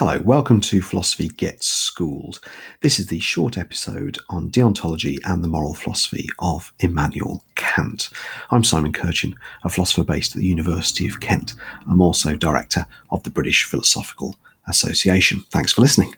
Hello, welcome to Philosophy Gets Schooled. This is the short episode on deontology and the moral philosophy of Immanuel Kant. I'm Simon Kirchin, a philosopher based at the University of Kent. I'm also director of the British Philosophical Association. Thanks for listening.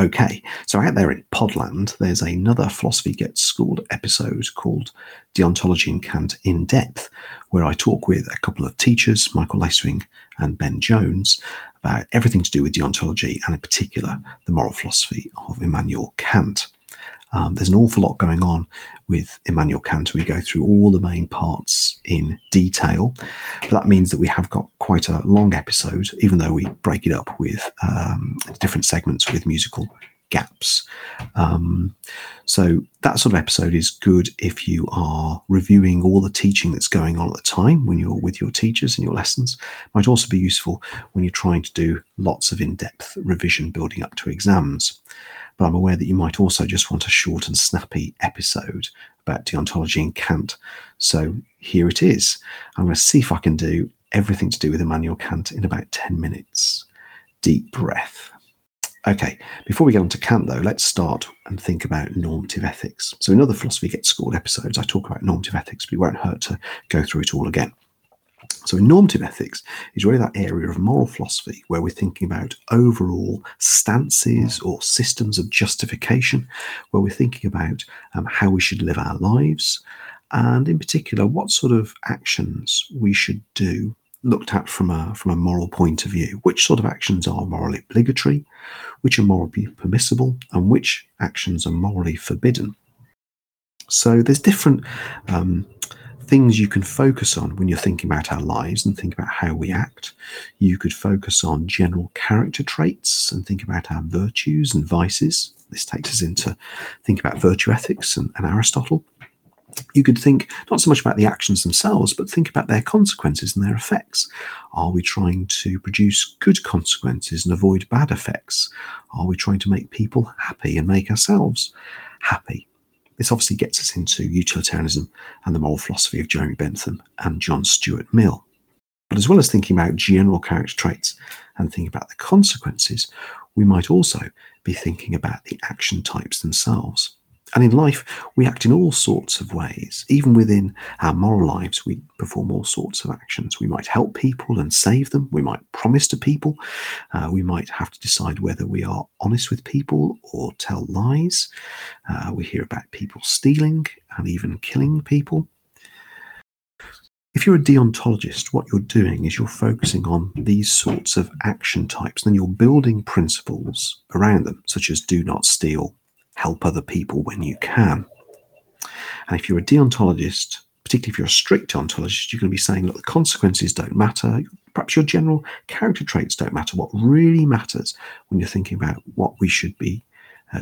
Okay, so out there in Podland, there's another Philosophy Gets Schooled episode called Deontology and Kant in Depth, where I talk with a couple of teachers, Michael Leiswing and Ben Jones, about everything to do with deontology and in particular the moral philosophy of Immanuel Kant. There's an awful lot going on with Immanuel Kant. We go through all the main parts in detail, but that means that we have got quite a long episode, even though we break it up with different segments with musical gaps. So that sort of episode is good if you are reviewing all the teaching that's going on at the time when you're with your teachers and your lessons. Might also be useful when you're trying to do lots of in-depth revision building up to exams. But I'm aware that you might also just want a short and snappy episode about deontology and Kant. So here it is. I'm going to see if I can do everything to do with Immanuel Kant in about 10 minutes. Deep breath. Okay, before we get on to Kant, though, let's start and think about normative ethics. So in other Philosophy Gets Schooled episodes, I talk about normative ethics, but it won't hurt to go through it all again. So in normative ethics is really that area of moral philosophy where we're thinking about overall stances or systems of justification, where we're thinking about how we should live our lives, and in particular what sort of actions we should do looked at from a moral point of view. Which sort of actions are morally obligatory, which are morally permissible, and which actions are morally forbidden. So there's different things you can focus on when you're thinking about our lives and think about how we act. You could focus on general character traits and think about our virtues and vices. This takes us into think about virtue ethics and Aristotle. You could think not so much about the actions themselves, but think about their consequences and their effects. Are we trying to produce good consequences and avoid bad effects? Are we trying to make people happy and make ourselves happy? This obviously gets us into utilitarianism and the moral philosophy of Jeremy Bentham and John Stuart Mill. But as well as thinking about general character traits and thinking about the consequences, we might also be thinking about the action types themselves. And in life, we act in all sorts of ways. Even within our moral lives, we perform all sorts of actions. We might help people and save them. We might promise to people. We might have to decide whether we are honest with people or tell lies. We hear about people stealing and even killing people. If you're a deontologist, what you're doing is you're focusing on these sorts of action types, and you're building principles around them, such as do not steal, help other people when you can. And if you're a deontologist, particularly if you're a strict deontologist, you're going to be saying, look, the consequences don't matter. Perhaps your general character traits don't matter. What really matters when you're thinking about what we should be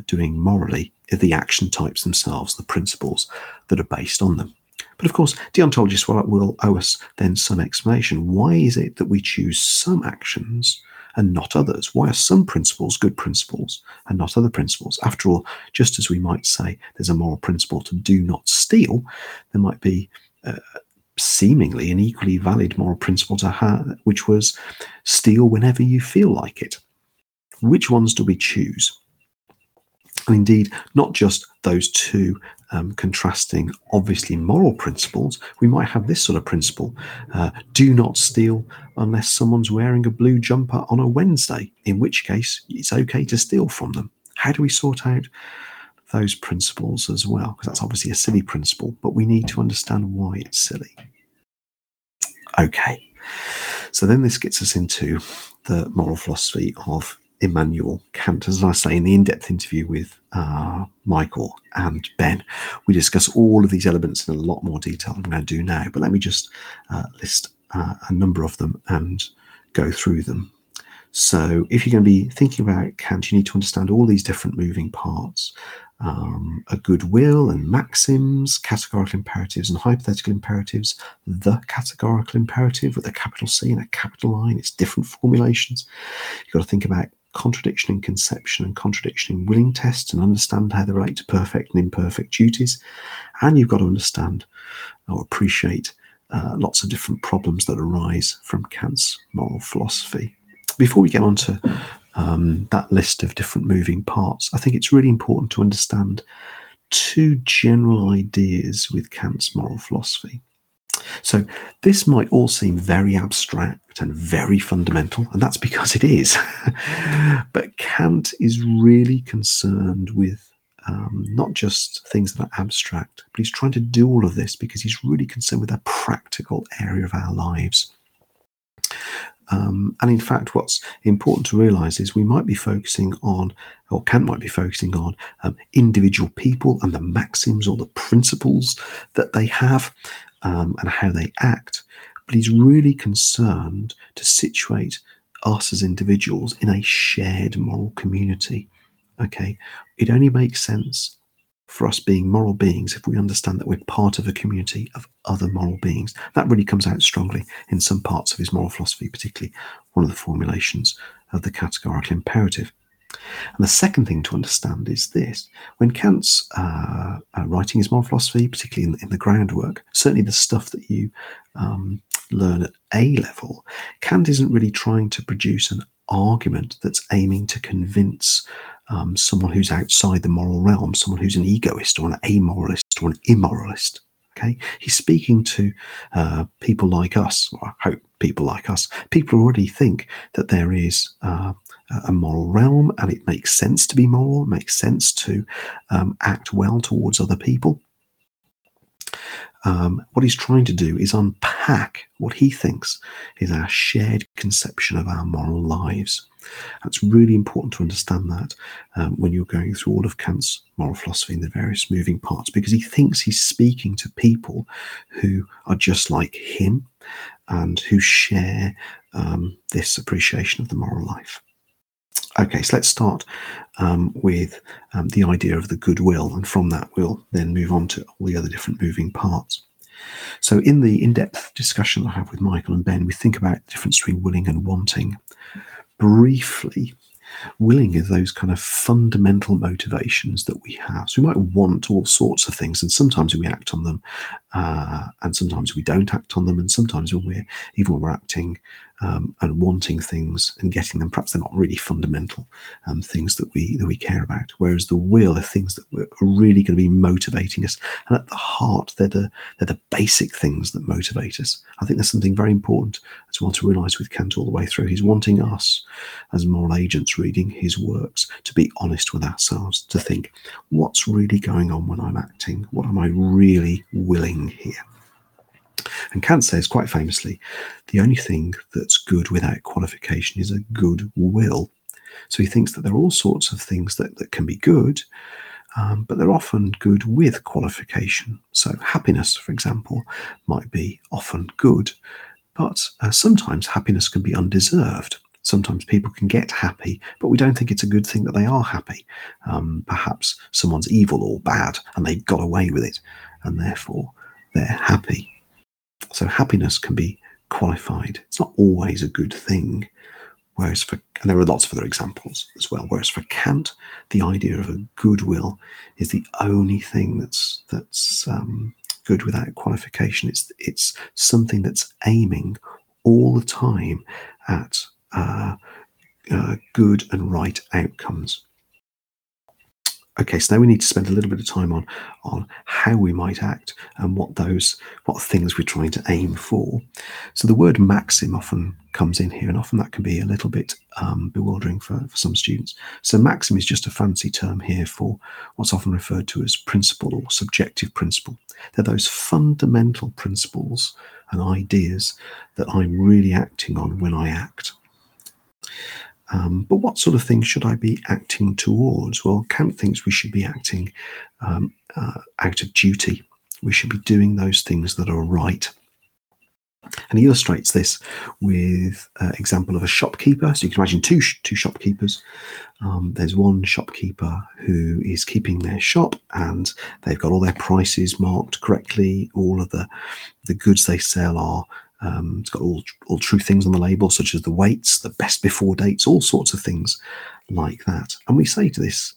doing morally are the action types themselves, the principles that are based on them. But of course, deontologists will owe us then some explanation. Why is it that we choose some actions and not others? Why are some principles good principles and not other principles? After all, just as we might say there's a moral principle to do not steal, there might be seemingly an equally valid moral principle to have, which was steal whenever you feel like it. Which ones do we choose? And indeed, not just those two contrasting, obviously moral principles. We might have this sort of principle. Do not steal unless someone's wearing a blue jumper on a Wednesday, in which case it's okay to steal from them. How do we sort out those principles as well? Because that's obviously a silly principle, but we need to understand why it's silly. Okay. So then this gets us into the moral philosophy of Immanuel Kant. As I say, in the in-depth interview with Michael and Ben, we discuss all of these elements in a lot more detail than I'm going to do now, but let me just list a number of them and go through them. So if you're going to be thinking about Kant, you need to understand all these different moving parts, a goodwill and maxims, categorical imperatives and hypothetical imperatives, the categorical imperative with a capital C and a capital I, and its different formulations. You've got to think about contradiction in conception and contradiction in willing tests and understand how they relate to perfect and imperfect duties. And you've got to understand or appreciate lots of different problems that arise from Kant's moral philosophy. Before we get on to that list of different moving parts. I think it's really important to understand two general ideas with Kant's moral philosophy. So this might all seem very abstract and very fundamental, and that's because it is. But Kant is really concerned with not just things that are abstract, but he's trying to do all of this because he's really concerned with a practical area of our lives. And in fact, what's important to realise is we might be focusing on, or Kant might be focusing on, individual people and the maxims or the principles that they have and how they act. But he's really concerned to situate us as individuals in a shared moral community. Okay, it only makes sense for us being moral beings if we understand that we're part of a community of other moral beings. That really comes out strongly in some parts of his moral philosophy, particularly one of the formulations of the categorical imperative. And the second thing to understand is this. When Kant's writing his moral philosophy, particularly in the groundwork, certainly the stuff that you learn at A level, Kant isn't really trying to produce an argument that's aiming to convince someone who's outside the moral realm, someone who's an egoist or an amoralist or an immoralist. Okay, he's speaking to people like us, or I hope people like us. People already think that there is a moral realm, and it makes sense to be moral, it makes sense to act well towards other people. What he's trying to do is unpack what he thinks is our shared conception of our moral lives. It's really important to understand that when you're going through all of Kant's moral philosophy and the various moving parts, because he thinks he's speaking to people who are just like him and who share this appreciation of the moral life. Okay, so let's start with the idea of the goodwill, and from that we'll then move on to all the other different moving parts. So in the in-depth discussion I have with Michael and Ben, we think about the difference between willing and wanting. Briefly, willing is those kind of fundamental motivations that we have. So we might want all sorts of things, and sometimes we act on them, and sometimes we don't act on them, and sometimes when we're acting and wanting things and getting them, perhaps they're not really fundamental things that we care about. Whereas the will are things that are really going to be motivating us, and at the heart, they're the basic things that motivate us. I think there's something very important as well to realise with Kant all the way through. He's wanting us as moral agents reading his works to be honest with ourselves, to think, what's really going on when I'm acting? What am I really willing here? And Kant says, quite famously, the only thing that's good without qualification is a good will. So he thinks that there are all sorts of things that can be good, but they're often good with qualification. So happiness, for example, might be often good, but sometimes happiness can be undeserved. Sometimes people can get happy, but we don't think it's a good thing that they are happy. Perhaps someone's evil or bad, and they've got away with it, and therefore they're happy. So happiness can be qualified. It's not always a good thing. And there are lots of other examples as well, whereas for Kant, the idea of a goodwill is the only thing that's good without qualification. It's something that's aiming all the time at good and right outcomes. Okay, so now we need to spend a little bit of time on how we might act and what things we're trying to aim for. So the word maxim often comes in here, and often that can be a little bit bewildering for some students. So maxim is just a fancy term here for what's often referred to as principle or subjective principle. They're those fundamental principles and ideas that I'm really acting on when I act. But what sort of things should I be acting towards? Well, Kant thinks we should be acting out of duty. We should be doing those things that are right. And he illustrates this with an example of a shopkeeper. So you can imagine two shopkeepers. There's one shopkeeper who is keeping their shop, and they've got all their prices marked correctly. All of the goods they sell are it's got all true things on the label, such as the weights, the best before dates, all sorts of things like that. And we say to this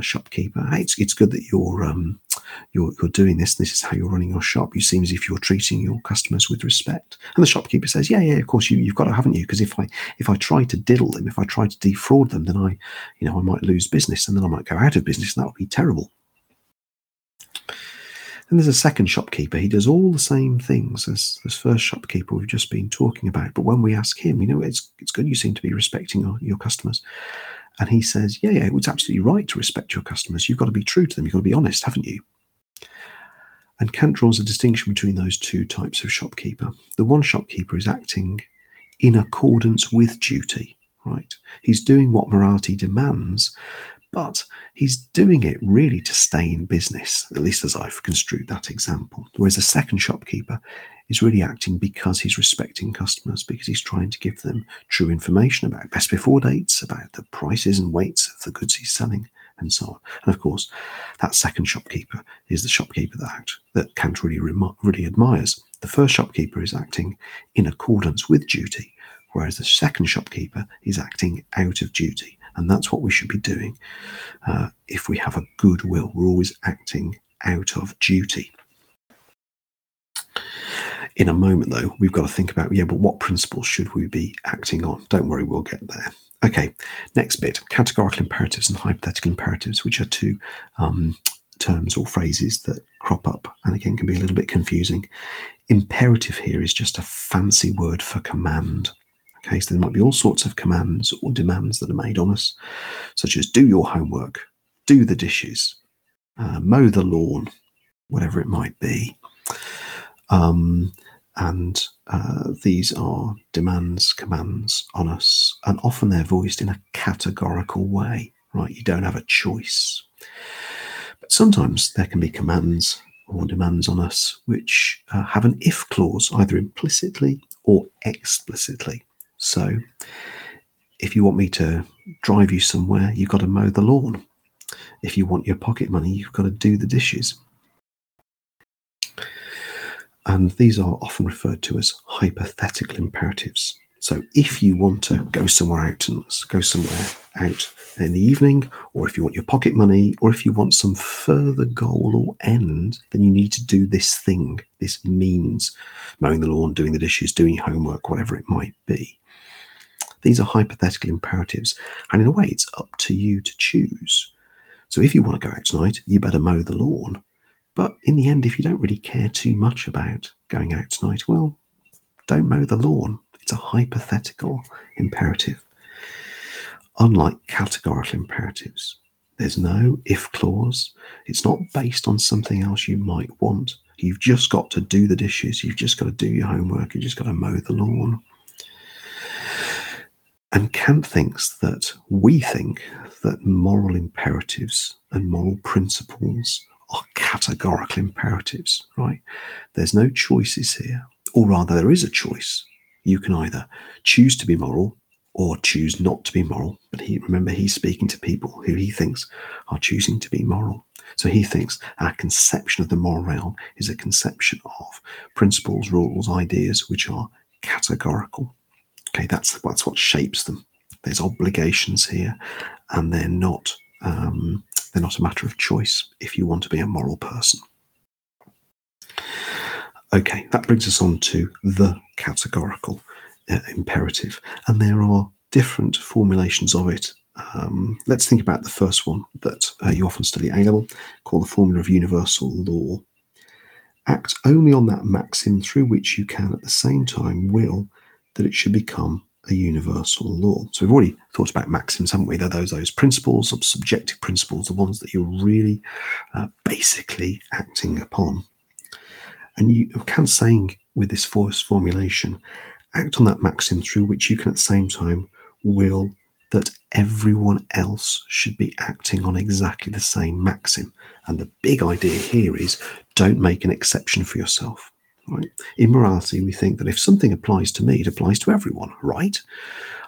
shopkeeper, hey, it's good that you're doing this. This is how you're running your shop. You seem as if you're treating your customers with respect. And the shopkeeper says, yeah, of course you've got to, haven't you? Because if I try to diddle them, if I try to defraud them, then I might lose business, and then I might go out of business, and that would be terrible. And there's a second shopkeeper. He does all the same things as this first shopkeeper we've just been talking about. But when we ask him, it's good you seem to be respecting your customers. And he says, yeah, it's absolutely right to respect your customers. You've got to be true to them. You've got to be honest, haven't you? And Kant draws a distinction between those two types of shopkeeper. The one shopkeeper is acting in accordance with duty, right? He's doing what morality demands, but he's doing it really to stay in business, at least as I've construed that example. Whereas the second shopkeeper is really acting because he's respecting customers, because he's trying to give them true information about best before dates, about the prices and weights of the goods he's selling, and so on. And of course, that second shopkeeper is the shopkeeper that Kant really admires. The first shopkeeper is acting in accordance with duty, whereas the second shopkeeper is acting out of duty. And that's what we should be doing if we have a good will. We're always acting out of duty. In a moment, though, we've got to think about, but what principles should we be acting on? Don't worry, we'll get there. Okay, next bit, categorical imperatives and hypothetical imperatives, which are two terms or phrases that crop up and again can be a little bit confusing. Imperative here is just a fancy word for command. Okay, so there might be all sorts of commands or demands that are made on us, such as do your homework, do the dishes, mow the lawn, whatever it might be. And these are demands, commands on us, and often they're voiced in a categorical way, right? You don't have a choice. But sometimes there can be commands or demands on us which have an if clause, either implicitly or explicitly. So if you want me to drive you somewhere, you've got to mow the lawn. If you want your pocket money, you've got to do the dishes. And these are often referred to as hypothetical imperatives. So if you want to go somewhere out in the evening, or if you want your pocket money, or if you want some further goal or end, then you need to do this thing. This means mowing the lawn, doing the dishes, doing your homework, whatever it might be. These are hypothetical imperatives, and in a way, it's up to you to choose. So if you want to go out tonight, you better mow the lawn. But in the end, if you don't really care too much about going out tonight, well, don't mow the lawn. It's a hypothetical imperative. Unlike categorical imperatives, there's no if clause. It's not based on something else you might want. You've just got to do the dishes. You've just got to do your homework. You've just got to mow the lawn. And Kant thinks that we think that moral imperatives and moral principles are categorical imperatives, right? There's no choices here, or rather there is a choice. You can either choose to be moral or choose not to be moral. But he's speaking to people who he thinks are choosing to be moral. So he thinks our conception of the moral realm is a conception of principles, rules, ideas, which are categorical. Okay, that's what shapes them. There's obligations here, and they're not a matter of choice if you want to be a moral person. Okay, that brings us on to the categorical imperative. And there are different formulations of it. Let's think about the first one that you often study at A-level, called the formula of universal law. Act only on that maxim through which you can at the same time will that it should become a universal law. So we've already thought about maxims, haven't we? They're those principles, subjective principles, the ones that you're really basically acting upon. And you can saying with this forced formulation, act on that maxim through which you can at the same time will that everyone else should be acting on exactly the same maxim. And the big idea here is don't make an exception for yourself. Right? In morality, we think that if something applies to me, it applies to everyone, right?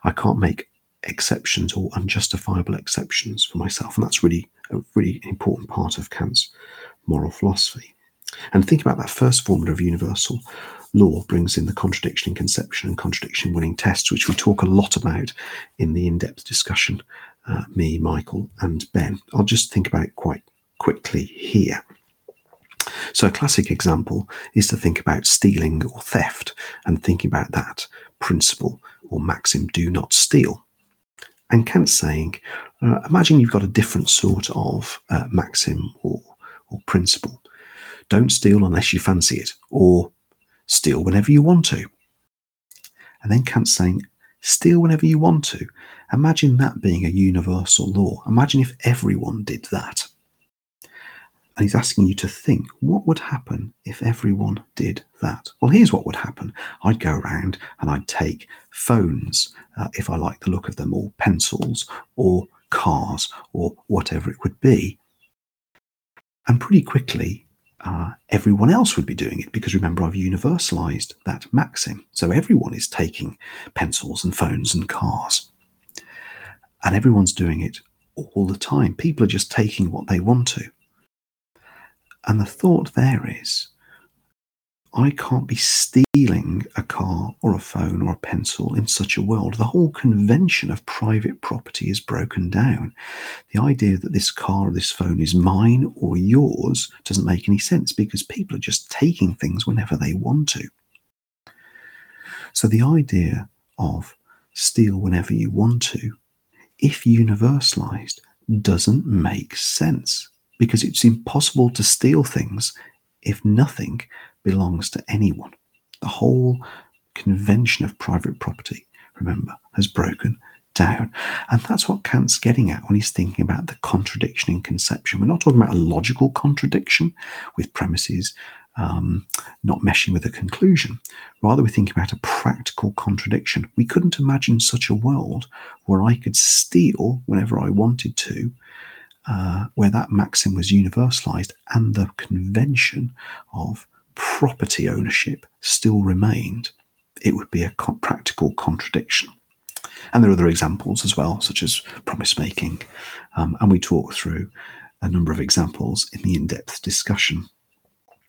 I can't make exceptions or unjustifiable exceptions for myself. And that's really a really important part of Kant's moral philosophy. And think about that first formula of universal law brings in the contradiction in conception and contradiction in willing tests, which we talk a lot about in the in-depth discussion me, Michael, and Ben. I'll just think about it quite quickly here. So a classic example is to think about stealing or theft and thinking about that principle or maxim, do not steal. And Kant's saying, imagine you've got a different sort of maxim or principle. Don't steal unless you fancy it, or steal whenever you want to. And then Kant's saying, steal whenever you want to. Imagine that being a universal law. Imagine if everyone did that. And he's asking you to think, what would happen if everyone did that? Well, here's what would happen. I'd go around and I'd take phones, if I like the look of them, or pencils, or cars, or whatever it would be. And pretty quickly, everyone else would be doing it, because remember, I've universalized that maxim. So everyone is taking pencils and phones and cars. And everyone's doing it all the time. People are just taking what they want to. And the thought there is, I can't be stealing a car or a phone or a pencil in such a world. The whole convention of private property is broken down. The idea that this car or this phone is mine or yours doesn't make any sense, because people are just taking things whenever they want to. So the idea of steal whenever you want to, if universalized, doesn't make sense. Because it's impossible to steal things if nothing belongs to anyone. The whole convention of private property, remember, has broken down. And that's what Kant's getting at when he's thinking about the contradiction in conception. We're not talking about a logical contradiction with premises not meshing with a conclusion. Rather, we're thinking about a practical contradiction. We couldn't imagine such a world where I could steal whenever I wanted to, where that maxim was universalized and the convention of property ownership still remained. It would be a practical contradiction. And there are other examples as well, such as promise making. And we talk through a number of examples in the in-depth discussion.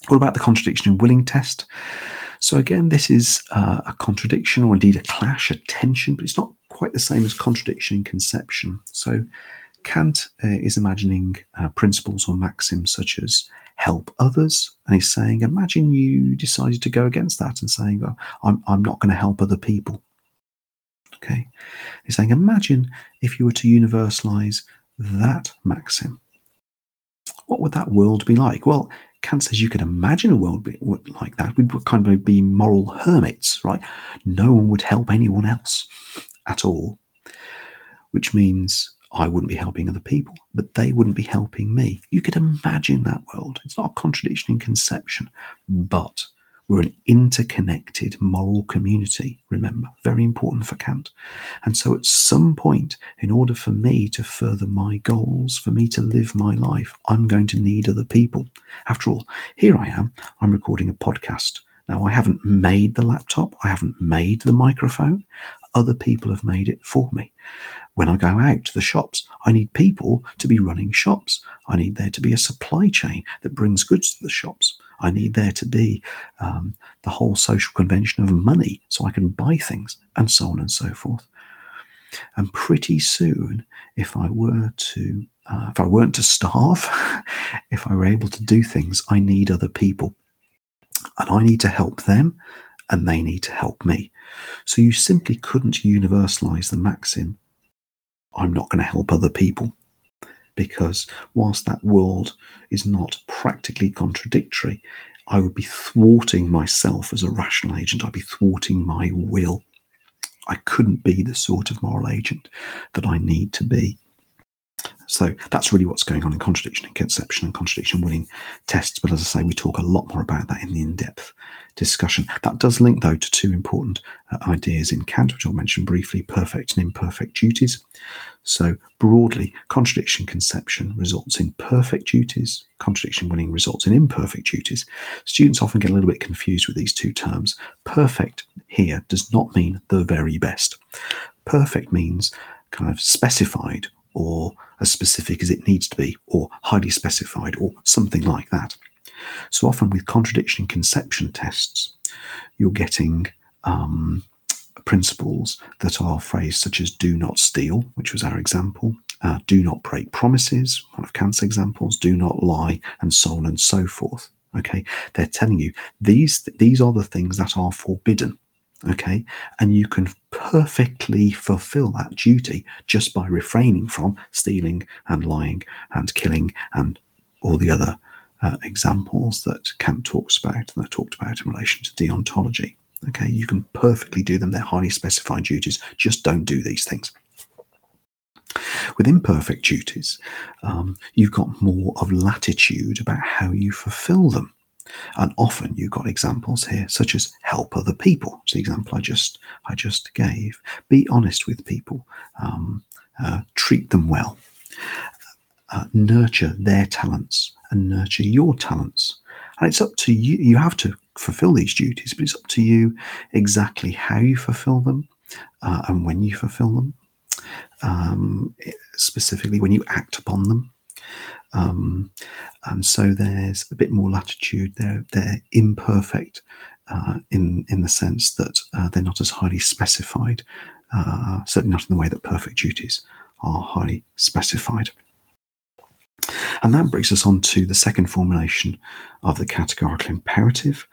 What about the contradiction in willing test? So again, this is a contradiction, or indeed a clash, a tension, but it's not quite the same as contradiction in conception. So Kant is imagining principles or maxims such as help others, and he's saying, imagine you decided to go against that and saying, oh, I'm not going to help other people. Okay, he's saying, imagine if you were to universalize that maxim. What would that world be like? Well, Kant says you could imagine a world like that. We'd kind of be moral hermits, right? No one would help anyone else at all, which means I wouldn't be helping other people, but they wouldn't be helping me. You could imagine that world. It's not a contradiction in conception, but we're an interconnected moral community, remember, very important for Kant. And so at some point, in order for me to further my goals, for me to live my life, I'm going to need other people. After all, here I am, I'm recording a podcast. Now, I haven't made the laptop, I haven't made the microphone. Other people have made it for me. When I go out to the shops, I need people to be running shops. I need there to be a supply chain that brings goods to the shops. I need there to be the whole social convention of money so I can buy things, and so on and so forth. And pretty soon, if I weren't to starve, if I were able to do things, I need other people. And I need to help them, and they need to help me. So you simply couldn't universalize the maxim, I'm not going to help other people, because whilst that world is not practically contradictory, I would be thwarting myself as a rational agent. I'd be thwarting my will. I couldn't be the sort of moral agent that I need to be. So that's really what's going on in contradiction and conception and contradiction willing tests. But as I say, we talk a lot more about that in the in-depth discussion. That does link, though, to two important ideas in Kant, which I'll mention briefly, perfect and imperfect duties. So broadly, contradiction conception results in perfect duties. Contradiction willing results in imperfect duties. Students often get a little bit confused with these two terms. Perfect here does not mean the very best. Perfect means kind of specified, or as specific as it needs to be, or highly specified, or something like that. So often with contradiction and conception tests, you're getting principles that are phrased such as do not steal, which was our example, Do not break promises, one of Kant's examples, do not lie, and so on and so forth. Okay, they're telling you these are the things that are forbidden. Okay, and you can perfectly fulfill that duty just by refraining from stealing and lying and killing and all the other examples that Kant talks about and they're talked about in relation to deontology. Okay, you can perfectly do them. They're highly specified duties. Just don't do these things. With imperfect duties, you've got more of latitude about how you fulfill them. And often you've got examples here, such as help other people. It's the example I just gave. Be honest with people. Treat them well. Nurture their talents and nurture your talents. And it's up to you. You have to fulfill these duties, but it's up to you exactly how you fulfill them and when you fulfill them. Specifically when you act upon them. And so there's a bit more latitude. They're imperfect in the sense that they're not as highly specified, certainly not in the way that perfect duties are highly specified. And that brings us on to the second formulation of the categorical imperative,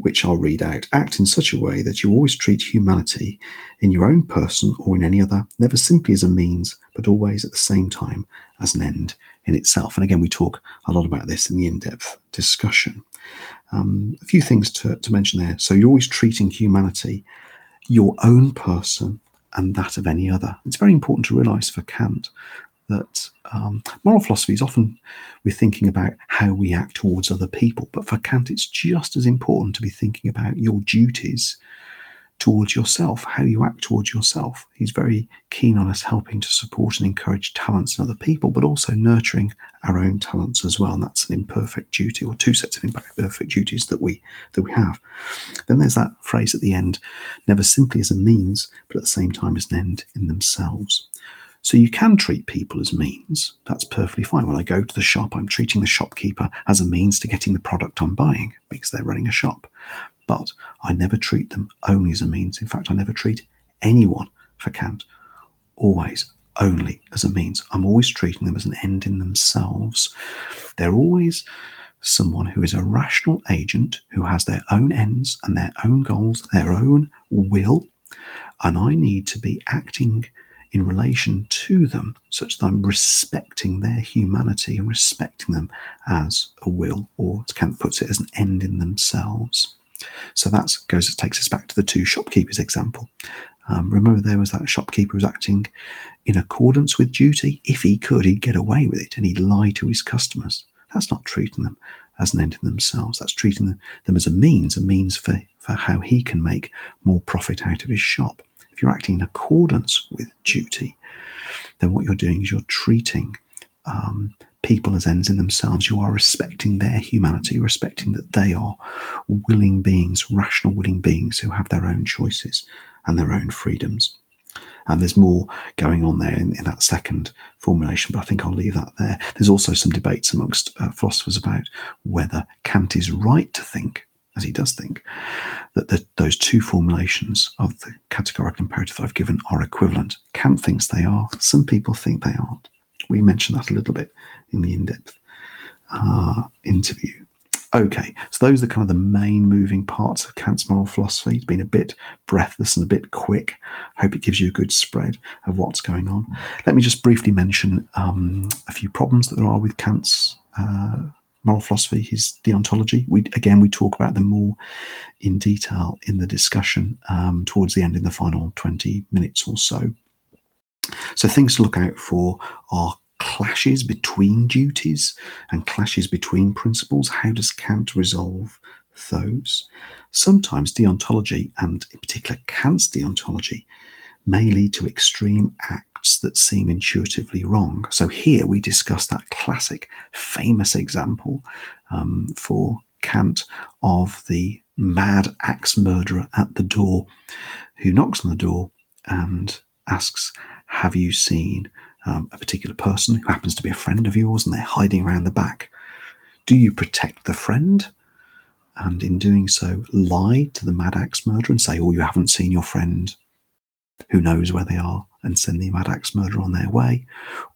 which I'll read out. Act in such a way that you always treat humanity in your own person or in any other, never simply as a means, but always at the same time as an end in itself. And again, we talk a lot about this in the in-depth discussion. A few things to mention there. So you're always treating humanity, your own person, and that of any other. It's very important to realise for Kant that moral philosophy is often we're thinking about how we act towards other people. But for Kant, it's just as important to be thinking about your duties towards yourself, how you act towards yourself. He's very keen on us helping to support and encourage talents in other people, but also nurturing our own talents as well. And that's an imperfect duty, or two sets of imperfect duties that we have. Then there's that phrase at the end, never simply as a means, but at the same time as an end in themselves. So you can treat people as means. That's perfectly fine. When I go to the shop, I'm treating the shopkeeper as a means to getting the product I'm buying because they're running a shop. But I never treat them only as a means. In fact, I never treat anyone, for Kant, always only as a means. I'm always treating them as an end in themselves. They're always someone who is a rational agent, who has their own ends and their own goals, their own will. And I need to be acting in relation to them, such that I'm respecting their humanity and respecting them as a will, or as Kant puts it, as an end in themselves. So that takes us back to the two shopkeepers example. Remember, there was that shopkeeper who was acting in accordance with duty. If he could, he'd get away with it and he'd lie to his customers. That's not treating them as an end in themselves. That's treating them as a means for how he can make more profit out of his shop. If you're acting in accordance with duty, then what you're doing is you're treating people as ends in themselves. You are respecting their humanity, respecting that they are willing beings, rational willing beings who have their own choices and their own freedoms. And there's more going on there in that second formulation, but I think I'll leave that there. There's also some debates amongst philosophers about whether Kant is right to think, as he does think, that those two formulations of the categorical imperative I've given are equivalent. Kant thinks they are. Some people think they aren't. We mentioned that a little bit in the in-depth interview. Okay, so those are kind of the main moving parts of Kant's moral philosophy. It's been a bit breathless and a bit quick. I hope it gives you a good spread of what's going on. Let me just briefly mention a few problems that there are with Kant's moral philosophy, his deontology. We talk about them more in detail in the discussion towards the end in the final 20 minutes or so. So things to look out for are clashes between duties and clashes between principles. How does Kant resolve those? Sometimes deontology, and in particular Kant's deontology, may lead to extreme acts that seem intuitively wrong. So here we discuss that classic, famous example for Kant of the mad axe murderer at the door, who knocks on the door and asks, have you seen a particular person who happens to be a friend of yours and they're hiding around the back? Do you protect the friend? And in doing so, lie to the mad axe murderer and say, oh, you haven't seen your friend. who knows where they are and send the mad axe murderer on their way?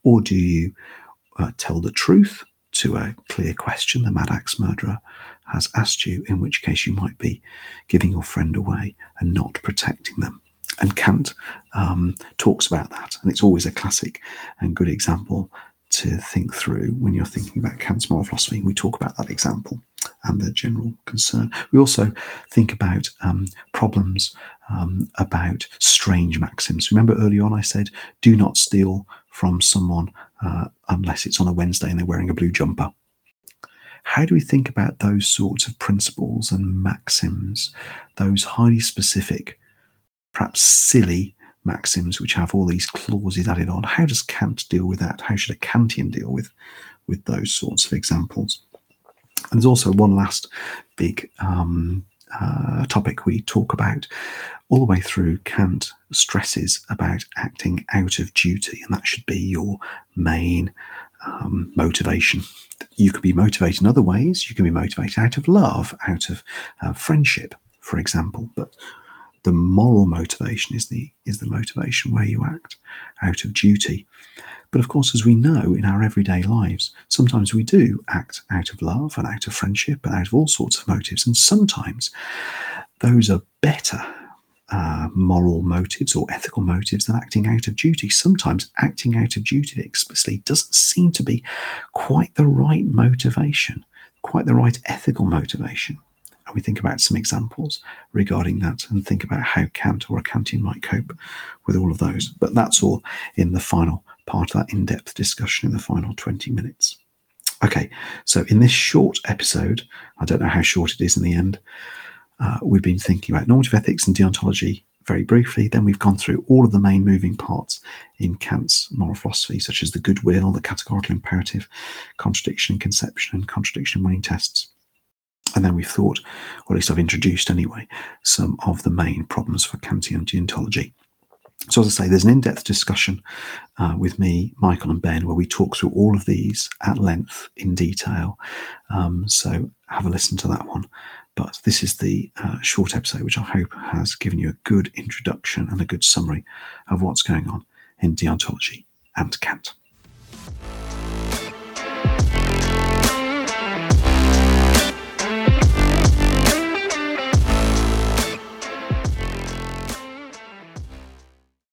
Or do you tell the truth to a clear question the mad axe murderer has asked you, in which case you might be giving your friend away and not protecting them? And Kant talks about that, and it's always a classic and good example to think through when you're thinking about Kant's moral philosophy. We talk about that example and the general concern. We also think about problems about strange maxims. Remember early on I said, do not steal from someone unless it's on a Wednesday and they're wearing a blue jumper. How do we think about those sorts of principles and maxims, those highly specific, perhaps silly maxims which have all these clauses added on? How does Kant deal with that? How should a Kantian deal with those sorts of examples? And there's also one last big topic we talk about all the way through. Kant stresses about acting out of duty, and that should be your main motivation. You could be motivated in other ways. You can be motivated out of love, out of friendship, for example, but the moral motivation is the motivation where you act out of duty. But of course, as we know in our everyday lives, sometimes we do act out of love and out of friendship and out of all sorts of motives. And sometimes those are better moral motives or ethical motives than acting out of duty. Sometimes acting out of duty explicitly doesn't seem to be quite the right motivation, quite the right ethical motivation. And we think about some examples regarding that and think about how Kant or a Kantian might cope with all of those. But that's all in the final part of that in-depth discussion in the final 20 minutes. Okay, so in this short episode, I don't know how short it is in the end, we've been thinking about normative ethics and deontology very briefly. Then we've gone through all of the main moving parts in Kant's moral philosophy, such as the goodwill, the categorical imperative, contradiction in conception, and contradiction in winning tests. And then we've thought, or at least I've introduced anyway, some of the main problems for Kantian deontology. So as I say, there's an in-depth discussion with me, Michael and Ben, where we talk through all of these at length in detail. So have a listen to that one. But this is the short episode, which I hope has given you a good introduction and a good summary of what's going on in deontology and Kant.